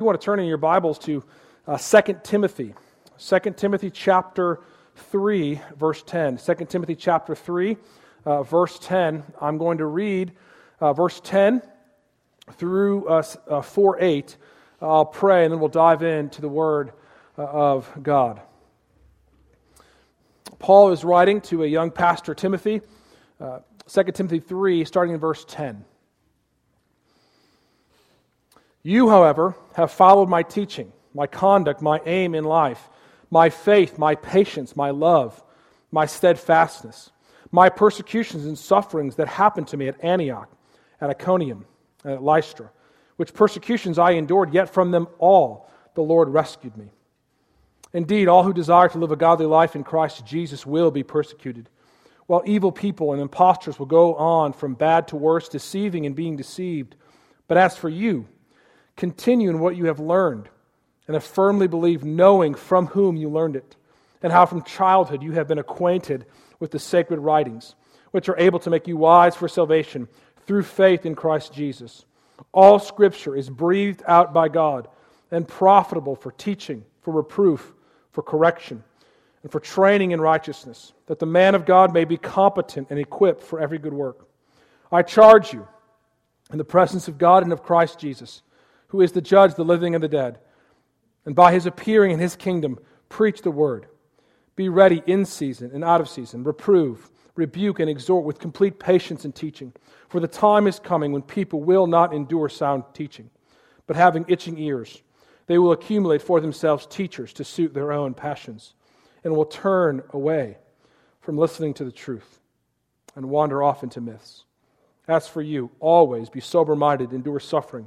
You want to turn in your Bibles to 2 Timothy chapter 3, verse 10. 2 Timothy chapter 3, verse 10. I'm going to read verse 10 through 4:8. I'll pray, and then we'll dive into the Word of God. Paul is writing to a young pastor, Timothy, 2 Timothy 3, starting in verse 10. You, however, have followed my teaching, my conduct, my aim in life, my faith, my patience, my love, my steadfastness, my persecutions and sufferings that happened to me at Antioch, at Iconium, and at Lystra, which persecutions I endured, yet from them all the Lord rescued me. Indeed, all who desire to live a godly life in Christ Jesus will be persecuted, while evil people and impostors will go on from bad to worse, deceiving and being deceived. But as for you, continue in what you have learned and have firmly believed, knowing from whom you learned it, and how from childhood you have been acquainted with the sacred writings, which are able to make you wise for salvation through faith in Christ Jesus. All Scripture is breathed out by God and profitable for teaching, for reproof, for correction, and for training in righteousness, that the man of God may be competent and equipped for every good work. I charge you, in the presence of God and of Christ Jesus, who is the judge, the living and the dead, and by his appearing in his kingdom, preach the word. Be ready in season and out of season. Reprove, rebuke, and exhort with complete patience and teaching. For the time is coming when people will not endure sound teaching, but having itching ears, they will accumulate for themselves teachers to suit their own passions, and will turn away from listening to the truth and wander off into myths. As for you, always be sober-minded, endure suffering,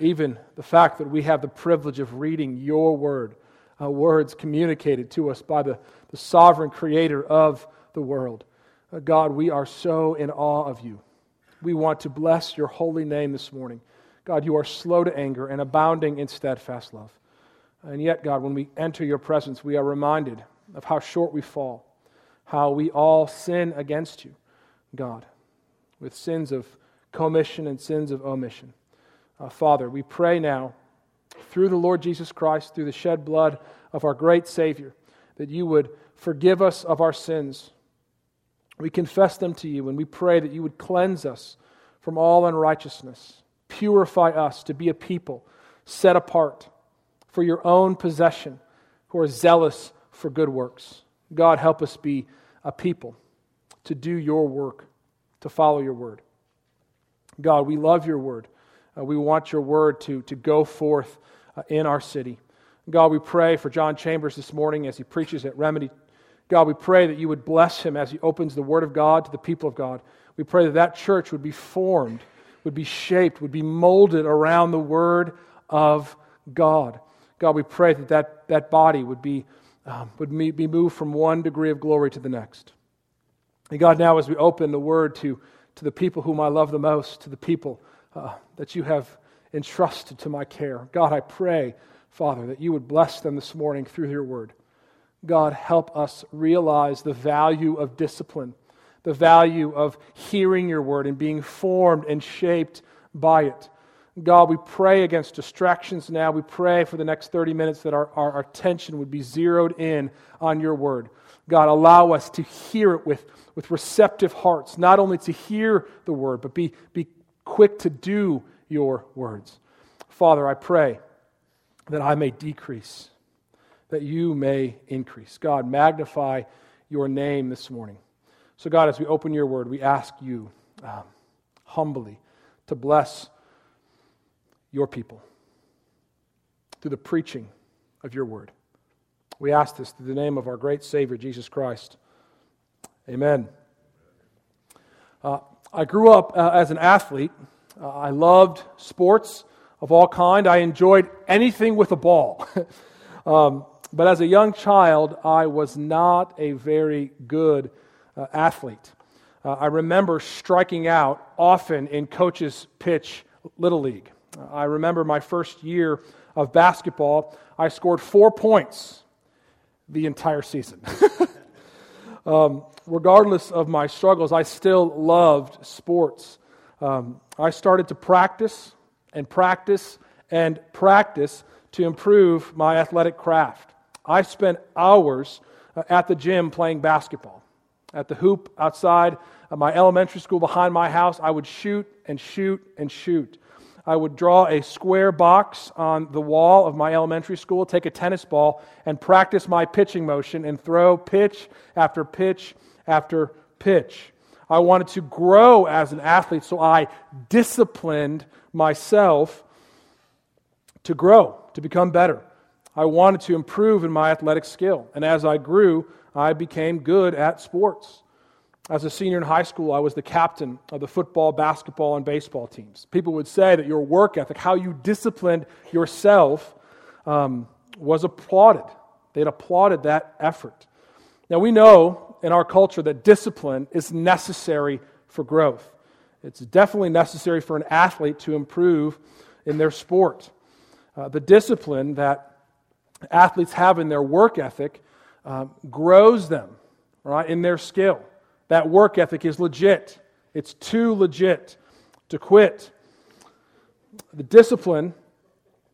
Even the fact that we have the privilege of reading your word, words communicated to us by the sovereign creator of the world. God, we are so in awe of you. We want to bless your holy name this morning. God, you are slow to anger and abounding in steadfast love. And yet, God, when we enter your presence, we are reminded of how short we fall, how we all sin against you, God, with sins of commission and sins of omission. Father, we pray now, through the Lord Jesus Christ, through the shed blood of our great Savior, that you would forgive us of our sins. We confess them to you, and we pray that you would cleanse us from all unrighteousness, purify us to be a people set apart for your own possession, who are zealous for good works. God, help us be a people to do your work, to follow your word. God, we love your word. We want your word to go forth in our city. God, we pray for John Chambers this morning as he preaches at Remedy. God, we pray that you would bless him as he opens the word of God to the people of God. We pray that that church would be formed, would be shaped, would be molded around the word of God. God, we pray that that body would be moved from one degree of glory to the next. And God, now as we open the word to the people whom I love the most, to the people that you have entrusted to my care. God, I pray, Father, that you would bless them this morning through your word. God, help us realize the value of discipline, the value of hearing your word and being formed and shaped by it. God, we pray against distractions now. We pray for the next 30 minutes that our attention would be zeroed in on your word. God, allow us to hear it with receptive hearts, not only to hear the word, but be quick to do your words. Father, I pray that I may decrease, that you may increase. God, magnify your name this morning. So God, as we open your word, we ask you humbly to bless your people through the preaching of your word. We ask this through the name of our great Savior, Jesus Christ. Amen. I grew up as an athlete. I loved sports. of all kind. I enjoyed anything with a ball. But as a young child, I was not a very good athlete. I remember striking out often in coach's pitch Little League. I remember my first year of basketball, I scored 4 points the entire season. Regardless of my struggles, I still loved sports. I started to practice and practice and practice to improve my athletic craft. I spent hours at the gym playing basketball. At the hoop outside of my elementary school behind my house, I would shoot and shoot and shoot. I would draw a square box on the wall of my elementary school, take a tennis ball, and practice my pitching motion and throw pitch after pitch after pitch. I wanted to grow as an athlete, so I disciplined myself to grow, to become better. I wanted to improve in my athletic skill, and as I grew, I became good at sports. As a senior in high school, I was the captain of the football, basketball, and baseball teams. People would say that your work ethic, how you disciplined yourself, was applauded. They'd applauded that effort. Now, we know in our culture that discipline is necessary for growth. It's definitely necessary for an athlete to improve in their sport. The discipline that athletes have in their work ethic grows them, right, in their skill. That work ethic is legit. It's too legit to quit. The discipline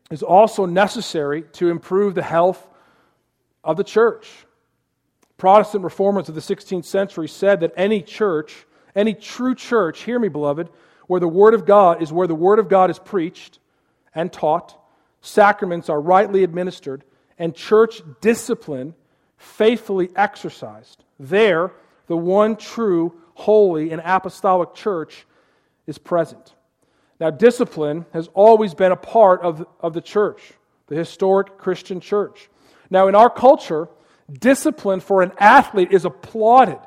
is also necessary to improve the health of the church. Protestant reformers of the 16th century said that any church, any true church, hear me, beloved, where the Word of God is preached and taught, sacraments are rightly administered, and church discipline faithfully exercised, there the one true, holy, and apostolic church is present. Now, discipline has always been a part of the church, the historic Christian church. Now, in our culture, discipline for an athlete is applauded.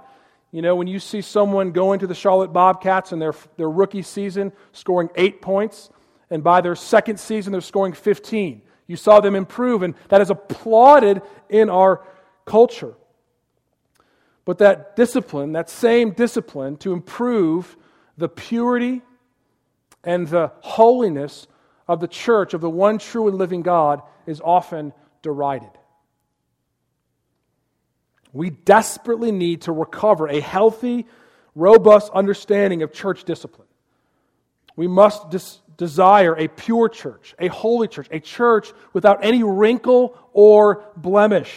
You know, when you see someone going to the Charlotte Bobcats in their rookie season, scoring 8 points, and by their second season, they're scoring 15. You saw them improve, and that is applauded in our culture. But that discipline, that same discipline to improve the purity and the holiness of the church, of the one true and living God, is often derided. We desperately need to recover a healthy, robust understanding of church discipline. We must desire a pure church, a holy church, a church without any wrinkle or blemish.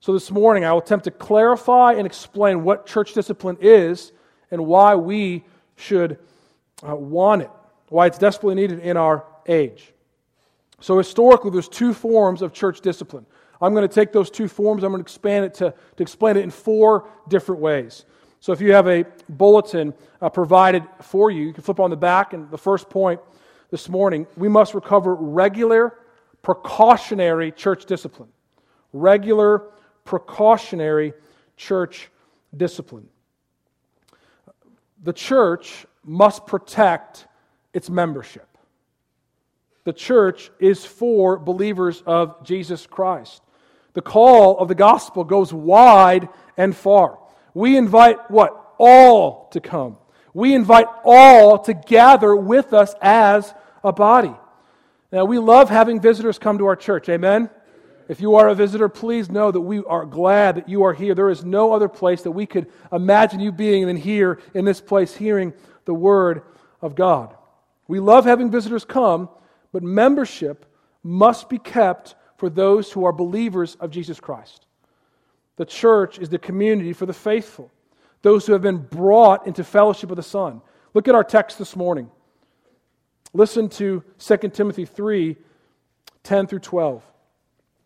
So this morning, I will attempt to clarify and explain what church discipline is and why we should want it, why it's desperately needed in our age. So historically, there's two forms of church discipline. I'm going to take those two forms, I'm going to expand it to explain it in four different ways. So if you have a bulletin provided for you, you can flip on the back, and the first point this morning, we must recover regular, precautionary church discipline. Regular, precautionary church discipline. The church must protect its membership. The church is for believers of Jesus Christ. The call of the gospel goes wide and far. We invite what? All to come. We invite all to gather with us as a body. Now, we love having visitors come to our church. Amen? If you are a visitor, please know that we are glad that you are here. There is no other place that we could imagine you being than here in this place, hearing the Word of God. We love having visitors come, but membership must be kept for those who are believers of Jesus Christ. The church is the community for the faithful, those who have been brought into fellowship with the Son. Look at our text this morning. Listen to 2 Timothy 3, 10 through 12.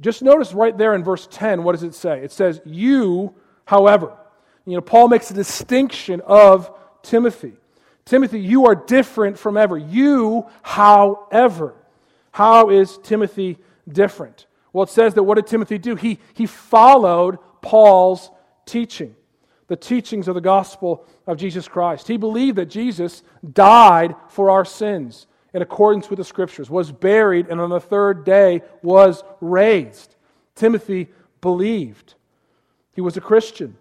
Just notice right there in verse 10, what does it say? It says, you, however. Paul makes a distinction of Timothy. Timothy, you are different from ever. You, however. How is Timothy different? Well, it says that what did Timothy do? He followed Paul's teaching, the teachings of the gospel of Jesus Christ. He believed that Jesus died for our sins in accordance with the Scriptures, was buried, and on the third day was raised. Timothy believed. He was a Christian.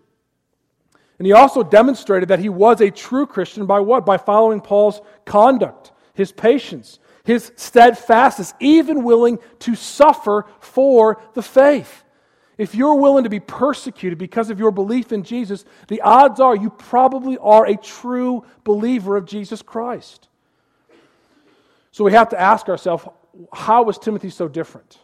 And he also demonstrated that he was a true Christian by what? By following Paul's conduct, his patience, his steadfastness, even willing to suffer for the faith. If you're willing to be persecuted because of your belief in Jesus, the odds are you probably are a true believer of Jesus Christ. So we have to ask ourselves, how was Timothy so different?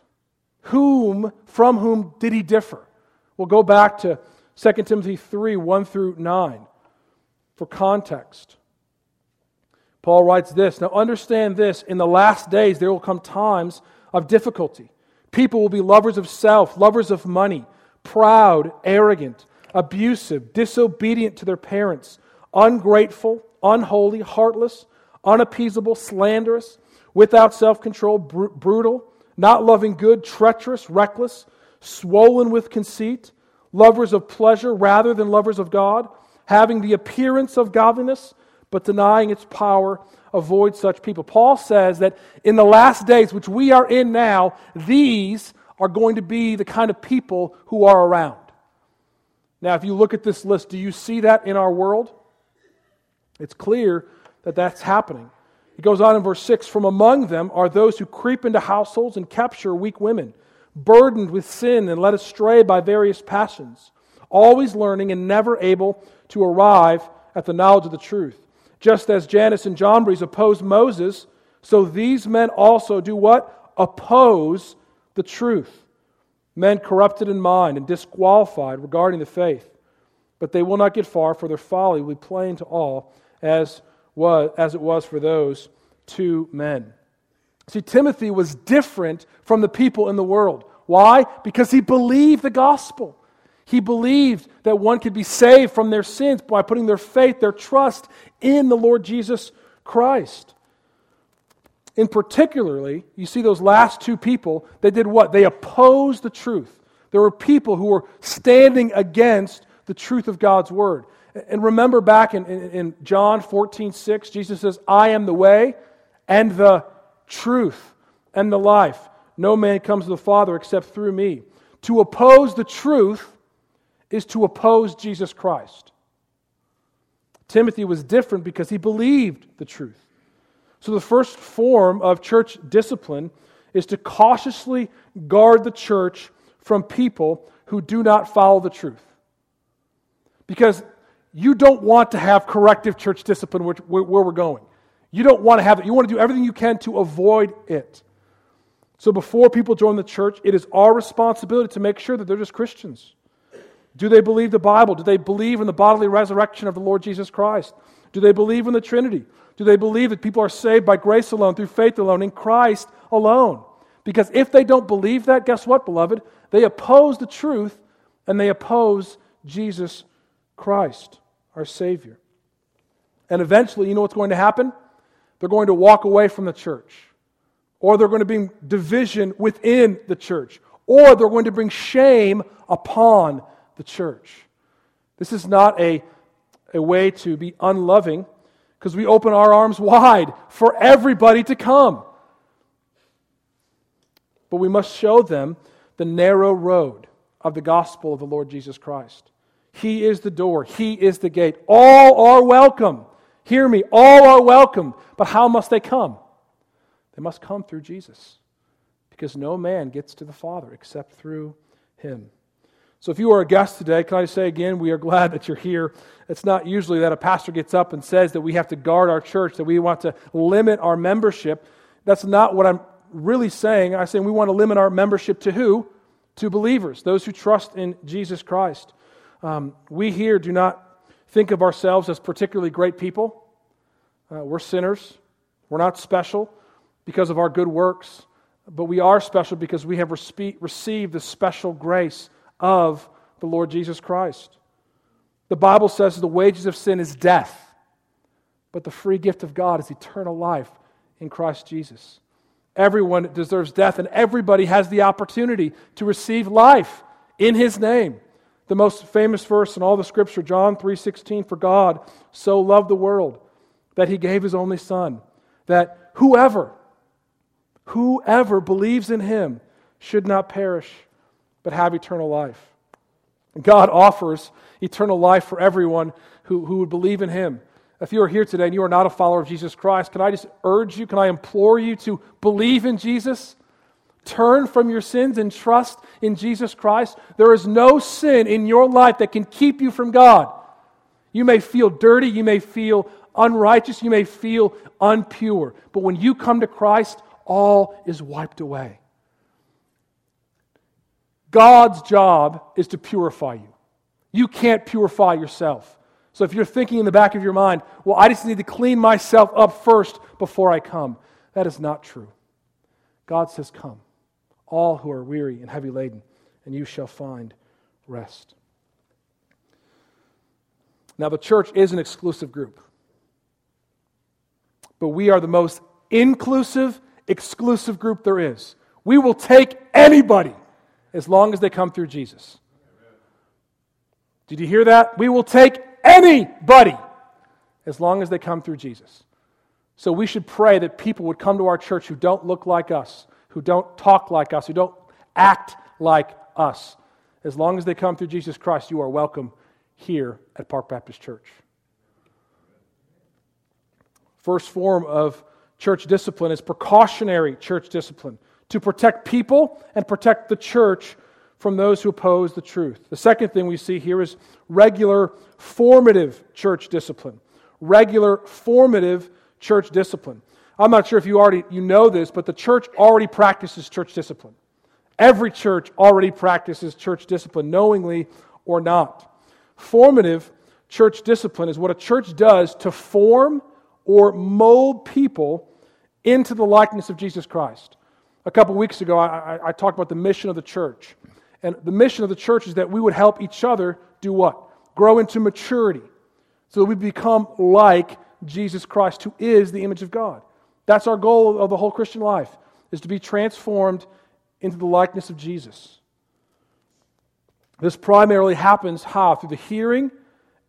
From whom did he differ? We'll go back to 2 Timothy 3, 1 through 9 for context. Paul writes this, now understand this, in the last days there will come times of difficulty. People will be lovers of self, lovers of money, proud, arrogant, abusive, disobedient to their parents, ungrateful, unholy, heartless, unappeasable, slanderous, without self-control, brutal, not loving good, treacherous, reckless, swollen with conceit, lovers of pleasure rather than lovers of God, having the appearance of godliness, but denying its power, avoid such people. Paul says that in the last days, which we are in now, these are going to be the kind of people who are around. Now, if you look at this list, do you see that in our world? It's clear that that's happening. He goes on in verse 6, from among them are those who creep into households and capture weak women, burdened with sin and led astray by various passions, always learning and never able to arrive at the knowledge of the truth. Just as Janus and Jambres opposed Moses, so these men also do what? Oppose the truth. Men corrupted in mind and disqualified regarding the faith. But they will not get far, for their folly will be plain to all, as it was for those two men. See, Timothy was different from the people in the world. Why? Because he believed the gospel. He believed that one could be saved from their sins by putting their faith, their trust in the Lord Jesus Christ. In particularly, you see those last two people, they did what? They opposed the truth. There were people who were standing against the truth of God's Word. And remember back in John 14:6, Jesus says, I am the way and the truth and the life. No man comes to the Father except through me. To oppose the truth is to oppose Jesus Christ. Timothy was different because he believed the truth. So the first form of church discipline is to cautiously guard the church from people who do not follow the truth. Because you don't want to have corrective church discipline where we're going. You don't want to have it. You want to do everything you can to avoid it. So before people join the church, it is our responsibility to make sure that they're just Christians. Do they believe the Bible? Do they believe in the bodily resurrection of the Lord Jesus Christ? Do they believe in the Trinity? Do they believe that people are saved by grace alone, through faith alone, in Christ alone? Because if they don't believe that, guess what, beloved? They oppose the truth, and they oppose Jesus Christ, our Savior. And eventually, you know what's going to happen? They're going to walk away from the church. Or they're going to bring division within the church. Or they're going to bring shame upon the church. This is not a way to be unloving, because we open our arms wide for everybody to come. But we must show them the narrow road of the gospel of the Lord Jesus Christ. He is the door. He is the gate. All are welcome. Hear me. All are welcome. But how must they come? They must come through Jesus, because no man gets to the Father except through Him. So if you are a guest today, can I say again, we are glad that you're here. It's not usually that a pastor gets up and says that we have to guard our church, that we want to limit our membership. That's not what I'm really saying. I'm saying we want to limit our membership to who? To believers, those who trust in Jesus Christ. We here do not think of ourselves as particularly great people. We're sinners. We're not special because of our good works. But we are special because we have received the special grace of the Lord Jesus Christ. The Bible says the wages of sin is death, but the free gift of God is eternal life in Christ Jesus. Everyone deserves death, and everybody has the opportunity to receive life in His name. The most famous verse in all the Scripture, John 3:16, "For God so loved the world that He gave His only Son, that whoever believes in Him should not perish, but have eternal life." God offers eternal life for everyone who would believe in Him. If you are here today and you are not a follower of Jesus Christ, can I just urge you, can I implore you to believe in Jesus? Turn from your sins and trust in Jesus Christ. There is no sin in your life that can keep you from God. You may feel dirty, you may feel unrighteous, you may feel unpure, but when you come to Christ, all is wiped away. God's job is to purify you. You can't purify yourself. So if you're thinking in the back of your mind, well, I just need to clean myself up first before I come, that is not true. God says, "Come, all who are weary and heavy laden, and you shall find rest." Now, the church is an exclusive group, but we are the most inclusive, exclusive group there is. We will take anybody as long as they come through Jesus. Did you hear that? We will take anybody as long as they come through Jesus. So we should pray that people would come to our church who don't look like us, who don't talk like us, who don't act like us. As long as they come through Jesus Christ, you are welcome here at Park Baptist Church. First form of church discipline is precautionary church discipline, to protect people and protect the church from those who oppose the truth. The second thing we see here is regular formative church discipline. Regular formative church discipline. I'm not sure if you know this, but the church already practices church discipline. Every church already practices church discipline, knowingly or not. Formative church discipline is what a church does to form or mold people into the likeness of Jesus Christ. A couple weeks ago, I talked about the mission of the church. And the mission of the church is that we would help each other do what? Grow into maturity, so that we become like Jesus Christ, who is the image of God. That's our goal of the whole Christian life, is to be transformed into the likeness of Jesus. This primarily happens how? Through the hearing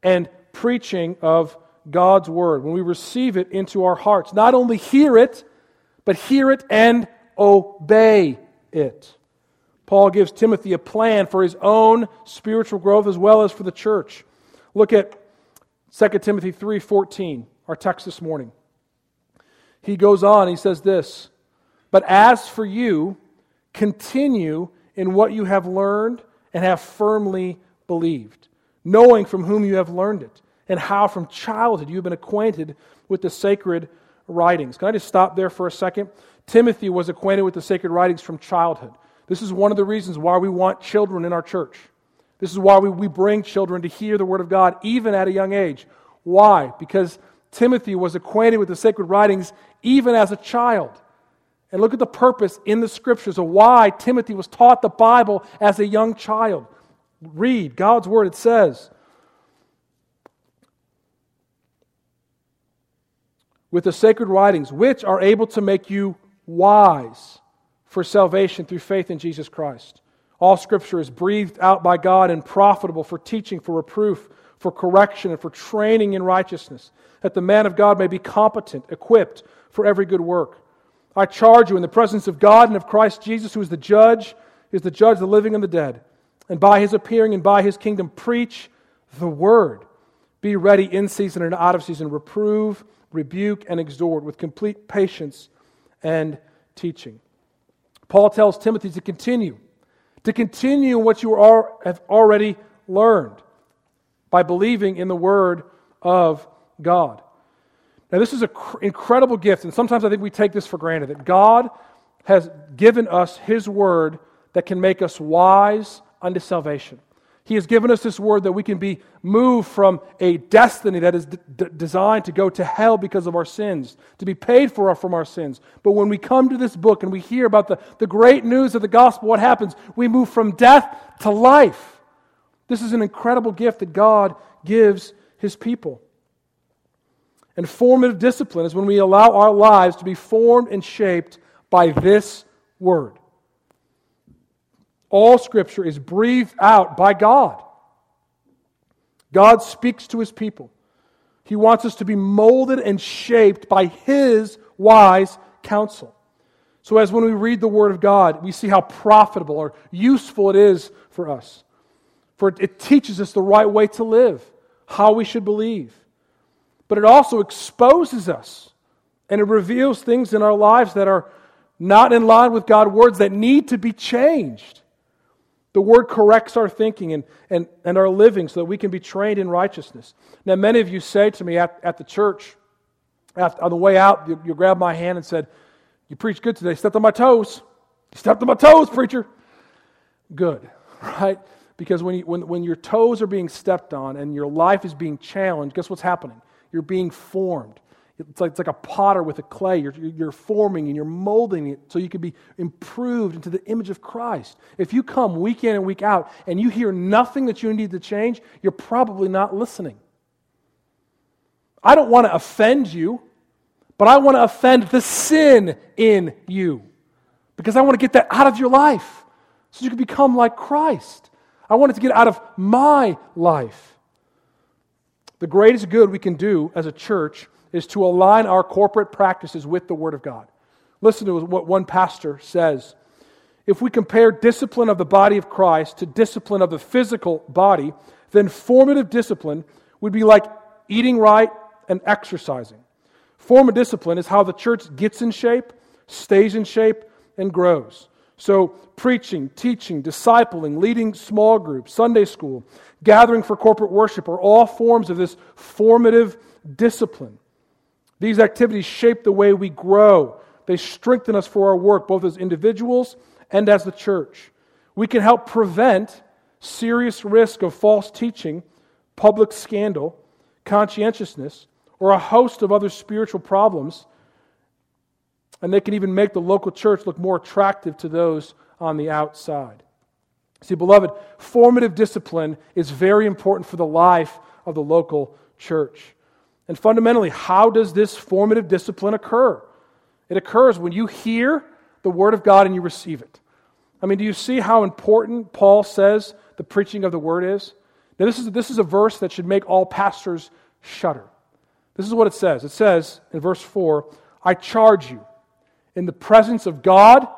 and preaching of God's Word, when we receive it into our hearts. Not only hear it, but hear it and obey it. Paul gives Timothy a plan for his own spiritual growth as well as for the church. Look at 2 Timothy 3:14, our text this morning. He goes on, he says this, "But as for you, continue in what you have learned and have firmly believed, knowing from whom you have learned it, and how from childhood you have been acquainted with the sacred writings." Can I just stop there for a second? Timothy was acquainted with the sacred writings from childhood. This is one of the reasons why we want children in our church. This is why we bring children to hear the Word of God, even at a young age. Why? Because Timothy was acquainted with the sacred writings even as a child. And look at the purpose in the Scriptures of why Timothy was taught the Bible as a young child. Read God's Word, it says, "With the sacred writings, which are able to make you wise for salvation through faith in Jesus Christ. All Scripture is breathed out by God and profitable for teaching, for reproof, for correction, and for training in righteousness, that the man of God may be competent, equipped for every good work. I charge you in the presence of God and of Christ Jesus, who is the judge, of the living and the dead, and by His appearing and by His kingdom, preach the Word. Be ready in season and out of season. Reprove, rebuke, and exhort with complete patience and teaching." Paul tells Timothy to continue what you have already learned by believing in the Word of God. Now, this is an incredible gift, and sometimes I think we take this for granted, that God has given us His Word that can make us wise unto salvation. He has given us this word that we can be moved from a destiny that is designed to go to hell because of our sins, to be paid for from our sins. But when we come to this book and we hear about the great news of the gospel, what happens? We move from death to life. This is an incredible gift that God gives His people. And formative discipline is when we allow our lives to be formed and shaped by this word. All Scripture is breathed out by God. God speaks to His people. He wants us to be molded and shaped by His wise counsel. So as when we read the Word of God, we see how profitable or useful it is for us. For it teaches us the right way to live, how we should believe. But it also exposes us, and it reveals things in our lives that are not in line with God's words that need to be changed. The Word corrects our thinking and our living so that we can be trained in righteousness. Now, many of you say to me at the church, on the way out, you grabbed my hand and said, "You preached good today. Stepped on my toes. You stepped on my toes, preacher." Good, right? Because when your toes are being stepped on and your life is being challenged, guess what's happening? You're being formed. It's like a potter with a clay. You're forming and you're molding it so you can be improved into the image of Christ. If you come week in and week out and you hear nothing that you need to change, you're probably not listening. I don't want to offend you, but I want to offend the sin in you because I want to get that out of your life so you can become like Christ. I want it to get out of my life. The greatest good we can do as a church is to align our corporate practices with the Word of God. Listen to what one pastor says. If we compare discipline of the body of Christ to discipline of the physical body, then formative discipline would be like eating right and exercising. Formative discipline is how the church gets in shape, stays in shape, and grows. So preaching, teaching, discipling, leading small groups, Sunday school, gathering for corporate worship are all forms of this formative discipline. These activities shape the way we grow. They strengthen us for our work, both as individuals and as the church. We can help prevent serious risk of false teaching, public scandal, conscientiousness, or a host of other spiritual problems, and they can even make the local church look more attractive to those on the outside. See, beloved, formative discipline is very important for the life of the local church. And fundamentally, how does this formative discipline occur? It occurs when you hear the Word of God and you receive it. I mean, do you see how important Paul says the preaching of the Word is? Now, this is a verse that should make all pastors shudder. This is what it says. It says in verse 4, "I charge you in the presence of God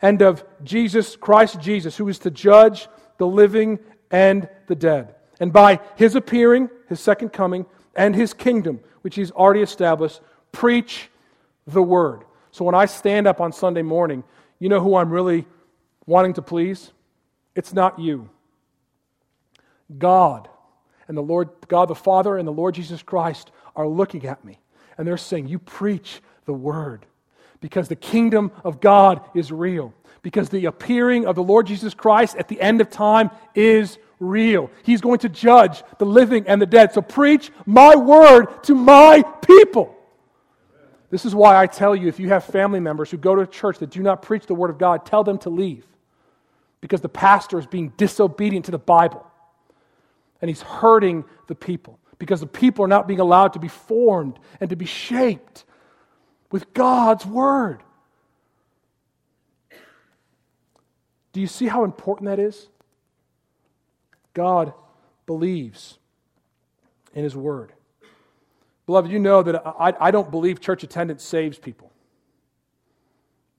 and of Christ Jesus, who is to judge the living and the dead, and by His appearing, His second coming, and His kingdom, which He's already established, preach the Word." So when I stand up on Sunday morning, you know who I'm really wanting to please? It's not you. God and the Lord, God the Father and the Lord Jesus Christ are looking at me, and they're saying, "You preach the Word, because the kingdom of God is real, because the appearing of the Lord Jesus Christ at the end of time is real. He's going to judge the living and the dead. So preach my word to my people." This is why I tell you, if you have family members who go to a church that do not preach the Word of God, tell them to leave. Because the pastor is being disobedient to the Bible. And he's hurting the people. Because the people are not being allowed to be formed and to be shaped with God's Word. Do you see how important that is? God believes in His Word. Beloved, you know that I don't believe church attendance saves people.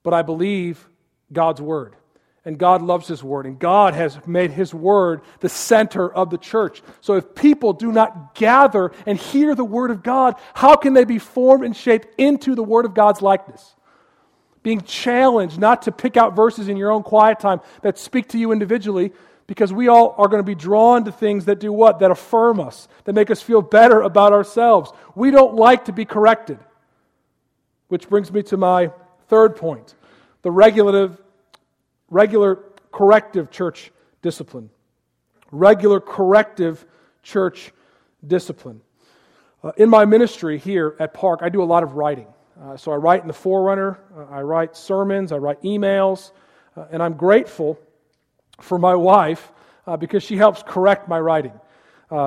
But I believe God's Word. And God loves His Word. And God has made His Word the center of the church. So if people do not gather and hear the Word of God, how can they be formed and shaped into the Word of God's likeness? Being challenged not to pick out verses in your own quiet time that speak to you individually, because we all are going to be drawn to things that do what? That affirm us, that make us feel better about ourselves. We don't like to be corrected. Which brings me to my third point, the regular corrective church discipline. regular corrective church discipline. In my ministry here at Park, I do a lot of writing. So I write in the Forerunner, I write sermons, I write emails, and I'm grateful for my wife because she helps correct my writing.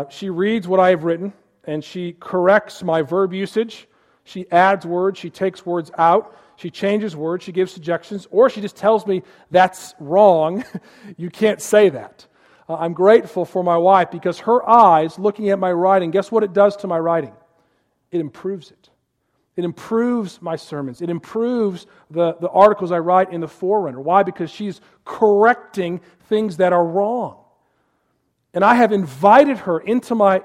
She reads what I have written, and she corrects my verb usage. She adds words, she takes words out, she changes words, she gives suggestions, or she just tells me, that's wrong, you can't say that. I'm grateful for my wife because her eyes looking at my writing, guess what it does to my writing? It improves it. It improves my sermons. It improves the articles I write in the Forerunner. Why? Because she's correcting things that are wrong. And I have invited her into my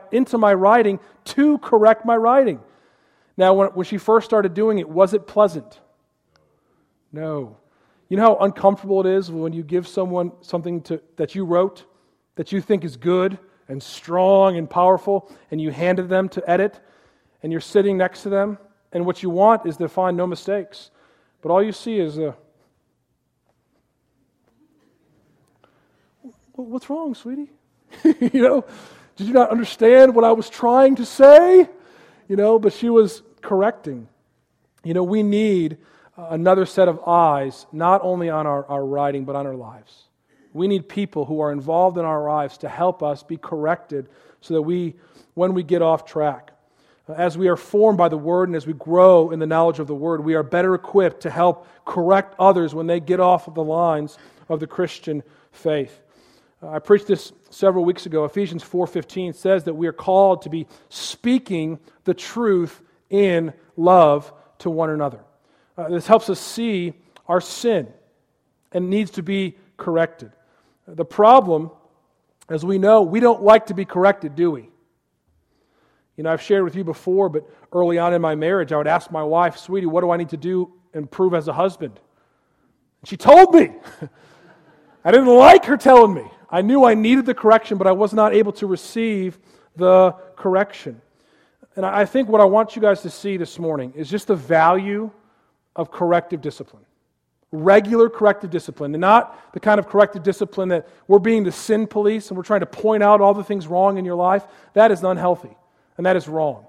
writing to correct my writing. Now, when she first started doing it, was it pleasant? No. You know how uncomfortable it is when you give someone something that you wrote, that you think is good and strong and powerful, and you hand it to them to edit, and you're sitting next to them, and what you want is to find no mistakes. But all you see is, what's wrong, sweetie? You know, did you not understand what I was trying to say? You know, but she was correcting. You know, we need another set of eyes, not only on our writing, but on our lives. We need people who are involved in our lives to help us be corrected so that when we get off track, as we are formed by the Word and as we grow in the knowledge of the Word, we are better equipped to help correct others when they get off of the lines of the Christian faith. I preached this several weeks ago. Ephesians 4:15 says that we are called to be speaking the truth in love to one another. This helps us see our sin and needs to be corrected. The problem, as we know, we don't like to be corrected, do we? You know, I've shared with you before, but early on in my marriage, I would ask my wife, sweetie, what do I need to do and improve as a husband? She told me. I didn't like her telling me. I knew I needed the correction, but I was not able to receive the correction. And I think what I want you guys to see this morning is just the value of corrective discipline. Regular corrective discipline, and not the kind of corrective discipline that we're being the sin police and we're trying to point out all the things wrong in your life. That is unhealthy, and that is wrong.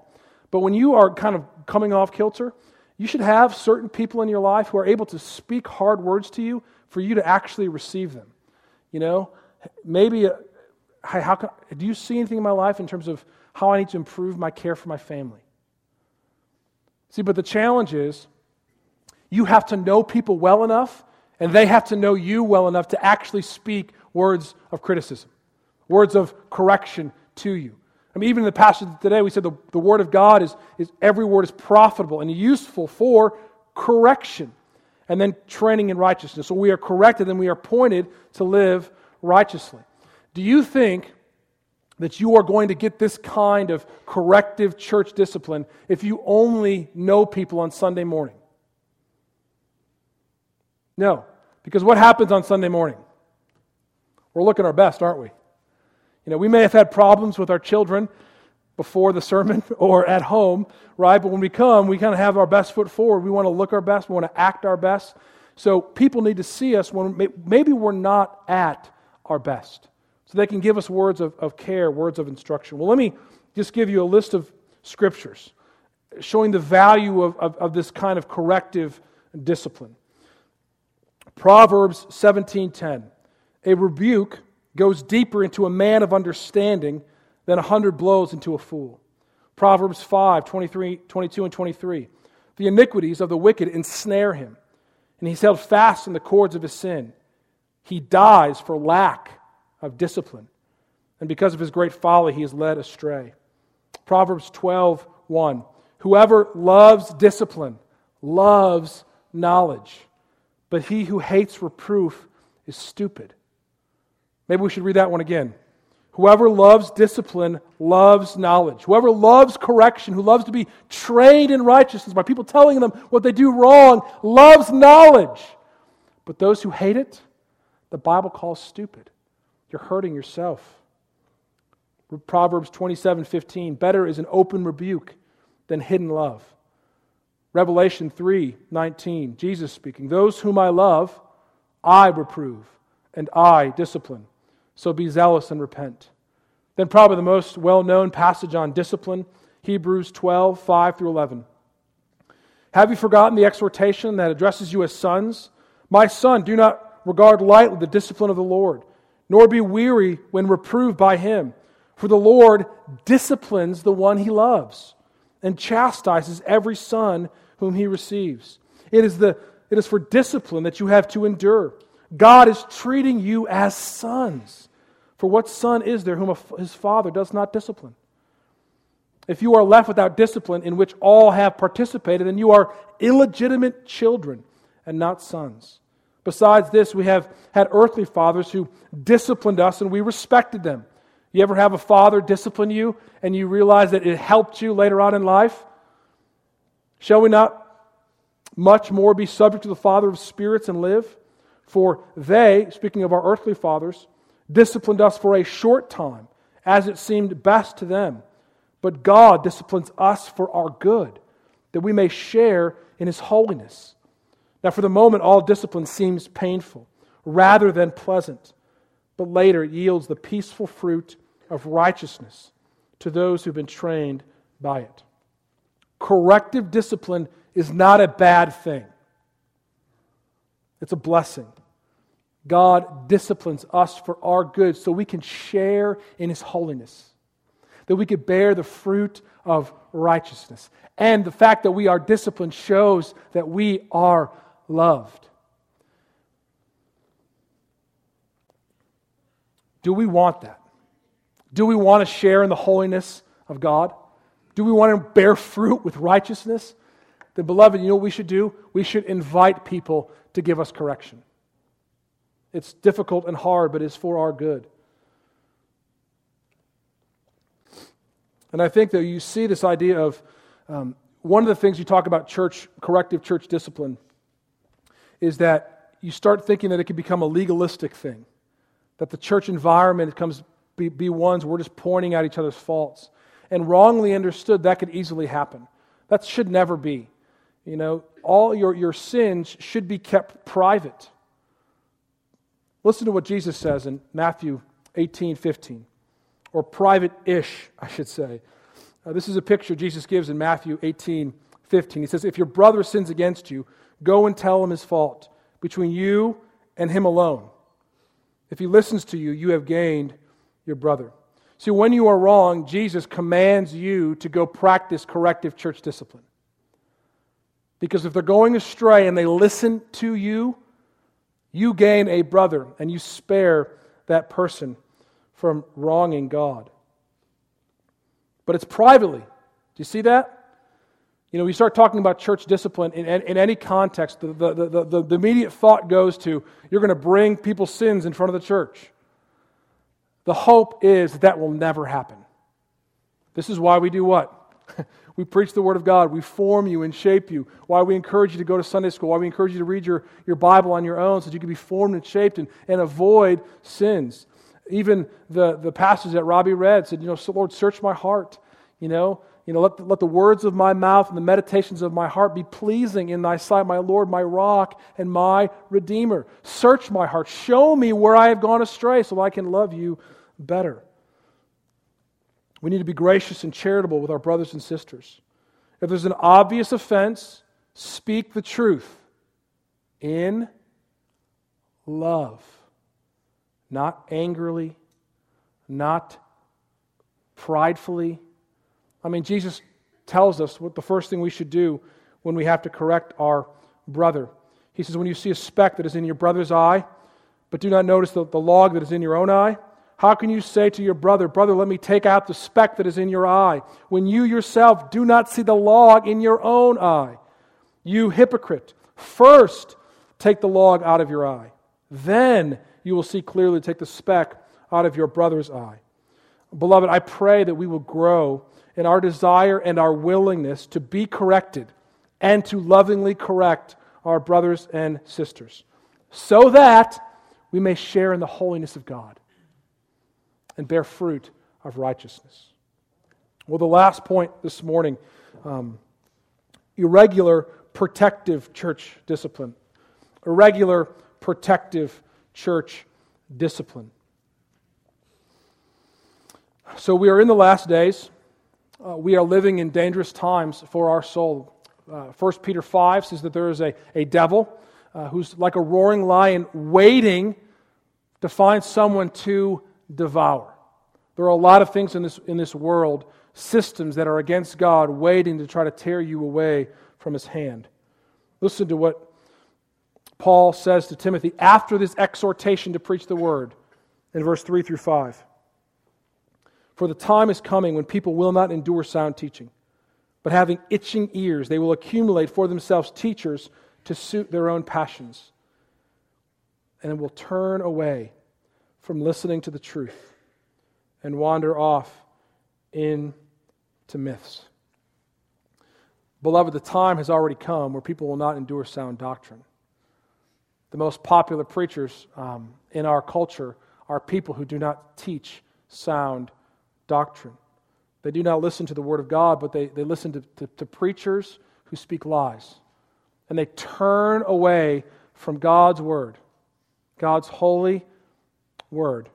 But when you are kind of coming off kilter, you should have certain people in your life who are able to speak hard words to you for you to actually receive them. You know, maybe, do you see anything in my life in terms of how I need to improve my care for my family? See, but the challenge is you have to know people well enough and they have to know you well enough to actually speak words of criticism, words of correction to you. I mean, even in the passage today, we said the Word of God is every word is profitable and useful for correction and then training in righteousness. So we are corrected and we are pointed to live righteously. Do you think that you are going to get this kind of corrective church discipline if you only know people on Sunday morning? No, because what happens on Sunday morning? We're looking our best, aren't we? You know, we may have had problems with our children before the sermon or at home, right? But when we come, we kind of have our best foot forward. We want to look our best. We want to act our best. So people need to see us when maybe we're not at our best, so they can give us words of care, words of instruction. Well, let me just give you a list of scriptures showing the value of this kind of corrective discipline. Proverbs 17:10, a rebuke goes deeper into a man of understanding than 100 blows into a fool. Proverbs 5:22 and 23, the iniquities of the wicked ensnare him, and he's held fast in the cords of his sin. He dies for lack of discipline, and because of his great folly, he is led astray. Proverbs 12:1, whoever loves discipline loves knowledge, but he who hates reproof is stupid. Maybe we should read that one again. Whoever loves discipline loves knowledge. Whoever loves correction, who loves to be trained in righteousness by people telling them what they do wrong, loves knowledge. But those who hate it, the Bible calls stupid. You're hurting yourself. Proverbs 27:15, better is an open rebuke than hidden love. Revelation 3:19, Jesus speaking, those whom I love, I reprove and I discipline. So be zealous and repent. Then probably the most well-known passage on discipline, Hebrews 12, 5 through 11. Have you forgotten the exhortation that addresses you as sons? My son, do not regard lightly the discipline of the Lord, nor be weary when reproved by him. For the Lord disciplines the one he loves and chastises every son whom he receives. It is for discipline that you have to endure. God is treating you as sons. For what son is there whom his father does not discipline? If you are left without discipline in which all have participated, then you are illegitimate children and not sons. Besides this, we have had earthly fathers who disciplined us and we respected them. You ever have a father discipline you and you realize that it helped you later on in life? Shall we not much more be subject to the Father of spirits and live? For they, speaking of our earthly fathers, disciplined us for a short time, as it seemed best to them. But God disciplines us for our good, that we may share in His holiness. Now for the moment, all discipline seems painful, rather than pleasant. But later it yields the peaceful fruit of righteousness to those who've been trained by it. Corrective discipline is not a bad thing. It's a blessing. God disciplines us for our good so we can share in His holiness, that we could bear the fruit of righteousness. And the fact that we are disciplined shows that we are loved. Do we want that? Do we want to share in the holiness of God? Do we want to bear fruit with righteousness? Then, beloved, you know what we should do? We should invite people to give us correction. It's difficult and hard, but it's for our good. And I think that you see this idea of one of the things you talk about corrective church discipline is that you start thinking that it can become a legalistic thing. That the church environment comes be ones we're just pointing out each other's faults. And wrongly understood, that could easily happen. That should never be. You know, all your sins should be kept private. Listen to what Jesus says in Matthew 18:15, or private-ish, I should say. This is a picture Jesus gives in Matthew 18:15. He says, if your brother sins against you, go and tell him his fault between you and him alone. If he listens to you, you have gained your brother. See, when you are wrong, Jesus commands you to go practice corrective church discipline. Because if they're going astray and they listen to you, you gain a brother and you spare that person from wronging God. But it's privately. Do you see that? You know, we start talking about church discipline in any context. The immediate thought goes to, you're going to bring people's sins in front of the church. The hope is that will never happen. This is why we do what? We preach the Word of God. We form you and shape you. Why we encourage you to go to Sunday school. Why we encourage you to read your Bible on your own so that you can be formed and shaped and avoid sins. Even the passage that Robbie read said, you know, so Lord, search my heart, you know. You know, let the words of my mouth and the meditations of my heart be pleasing in thy sight, my Lord, my rock, and my Redeemer. Search my heart. Show me where I have gone astray so I can love you better. We need to be gracious and charitable with our brothers and sisters. If there's an obvious offense, speak the truth in love. Not angrily, not pridefully. I mean, Jesus tells us what the first thing we should do when we have to correct our brother. He says, when you see a speck that is in your brother's eye, but do not notice the log that is in your own eye, how can you say to your brother, brother, let me take out the speck that is in your eye, when you yourself do not see the log in your own eye? You hypocrite, first take the log out of your eye. Then you will see clearly to take the speck out of your brother's eye. Beloved, I pray that we will grow in our desire and our willingness to be corrected and to lovingly correct our brothers and sisters so that we may share in the holiness of God and bear fruit of righteousness. Well, the last point this morning, irregular protective church discipline. Irregular protective church discipline. So we are in the last days. We are living in dangerous times for our soul. 1 Peter 5 says that there is a devil who's like a roaring lion waiting to find someone to devour. There are a lot of things in this world, systems that are against God, waiting to try to tear you away from His hand. Listen to what Paul says to Timothy after this exhortation to preach the Word in verse 3 through 5. For the time is coming when people will not endure sound teaching, but having itching ears, they will accumulate for themselves teachers to suit their own passions, and will turn away from listening to the truth and wander off into myths. Beloved, the time has already come where people will not endure sound doctrine. The most popular preachers in our culture are people who do not teach sound doctrine. They do not listen to the Word of God, but they listen to preachers who speak lies. And they turn away from God's Word, God's holy Word,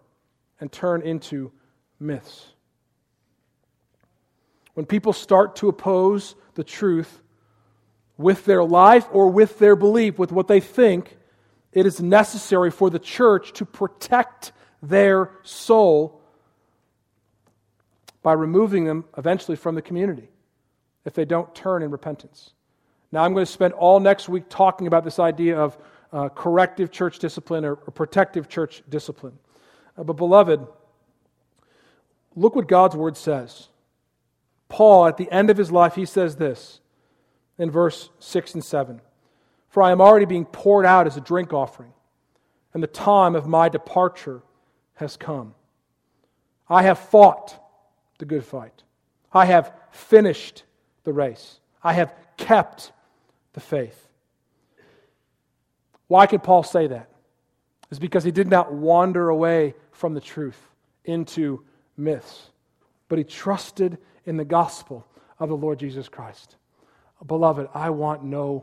and turn into myths. When people start to oppose the truth with their life or with their belief, with what they think, it is necessary for the church to protect their soul by removing them eventually from the community if they don't turn in repentance. Now, I'm going to spend all next week talking about this idea of corrective church discipline or protective church discipline. But beloved, look what God's Word says. Paul, at the end of his life, he says this in verse 6 and 7. For I am already being poured out as a drink offering, and the time of my departure has come. I have fought the good fight. I have finished the race. I have kept the faith. Why could Paul say that? It's because he did not wander away from the truth into myths, but he trusted in the gospel of the Lord Jesus Christ. Beloved, I want none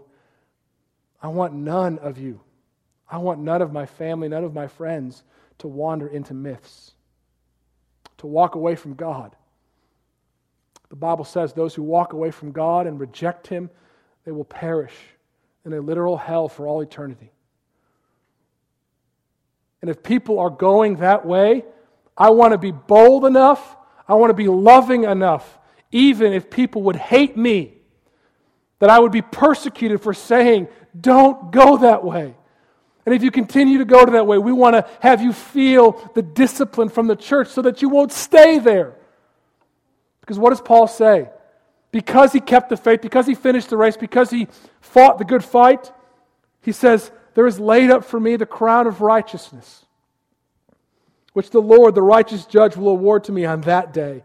of you. I want none of my family, none of my friends to wander into myths, to walk away from God. The Bible says those who walk away from God and reject Him, they will perish in a literal hell for all eternity. And if people are going that way, I want to be bold enough, I want to be loving enough, even if people would hate me, that I would be persecuted for saying, don't go that way. And if you continue to go to that way, we want to have you feel the discipline from the church so that you won't stay there. Because what does Paul say? Because he kept the faith, because he finished the race, because he fought the good fight, he says, there is laid up for me the crown of righteousness, which the Lord, the righteous judge, will award to me on that day,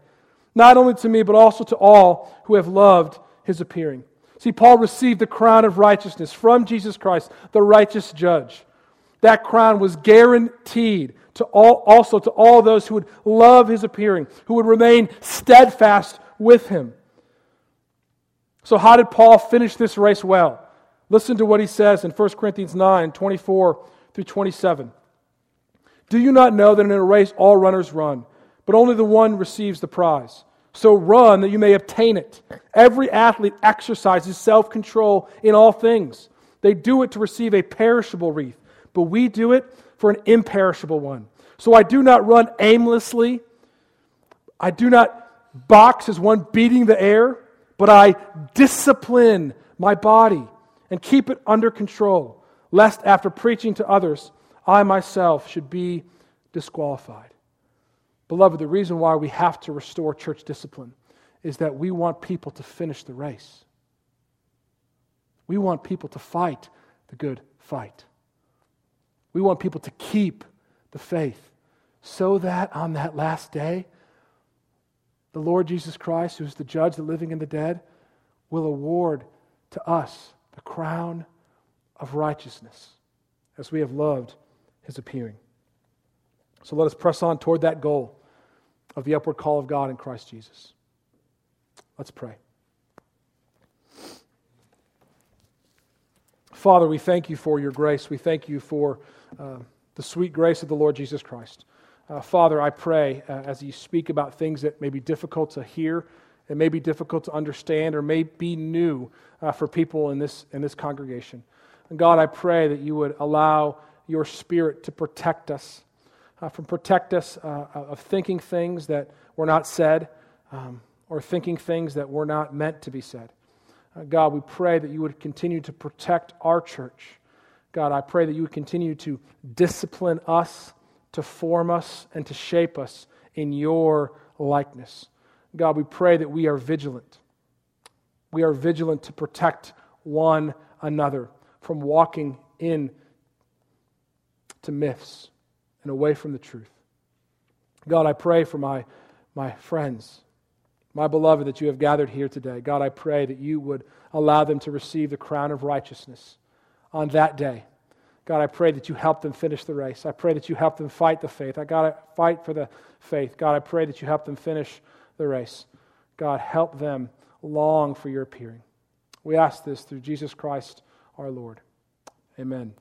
not only to me, but also to all who have loved His appearing. See, Paul received the crown of righteousness from Jesus Christ, the righteous judge. That crown was guaranteed to all those who would love His appearing, who would remain steadfast with Him. So how did Paul finish this race well? Listen to what he says in 1 Corinthians 9, 24 through 27. Do you not know that in a race all runners run, but only the one receives the prize? So run that you may obtain it. Every athlete exercises self-control in all things. They do it to receive a perishable wreath, but we do it for an imperishable one. So I do not run aimlessly. I do not box as one beating the air, but I discipline my body and keep it under control, lest after preaching to others, I myself should be disqualified. Beloved, the reason why we have to restore church discipline is that we want people to finish the race. We want people to fight the good fight. We want people to keep the faith so that on that last day, the Lord Jesus Christ, who is the judge, the living and the dead, will award to us the crown of righteousness as we have loved His appearing. So let us press on toward that goal of the upward call of God in Christ Jesus. Let's pray. Father, we thank You for Your grace. We thank You for the sweet grace of the Lord Jesus Christ. Father, I pray as you speak about things that may be difficult to hear, it may be difficult to understand, or may be new for people in this congregation. And God, I pray that you would allow your Spirit to protect us of thinking things that were not said, or thinking things that were not meant to be said. God, we pray that you would continue to protect our church. God, I pray that you would continue to discipline us, to form us, and to shape us in your likeness. God, we pray that we are vigilant. We are vigilant to protect one another from walking in to myths and away from the truth. God, I pray for my friends, my beloved, that you have gathered here today. God, I pray that you would allow them to receive the crown of righteousness on that day. God, I pray that you help them finish the race. I pray that you help them fight the faith. Fight for the faith. God, I pray that you help them finish the race. God, help them long for your appearing. We ask this through Jesus Christ, our Lord. Amen.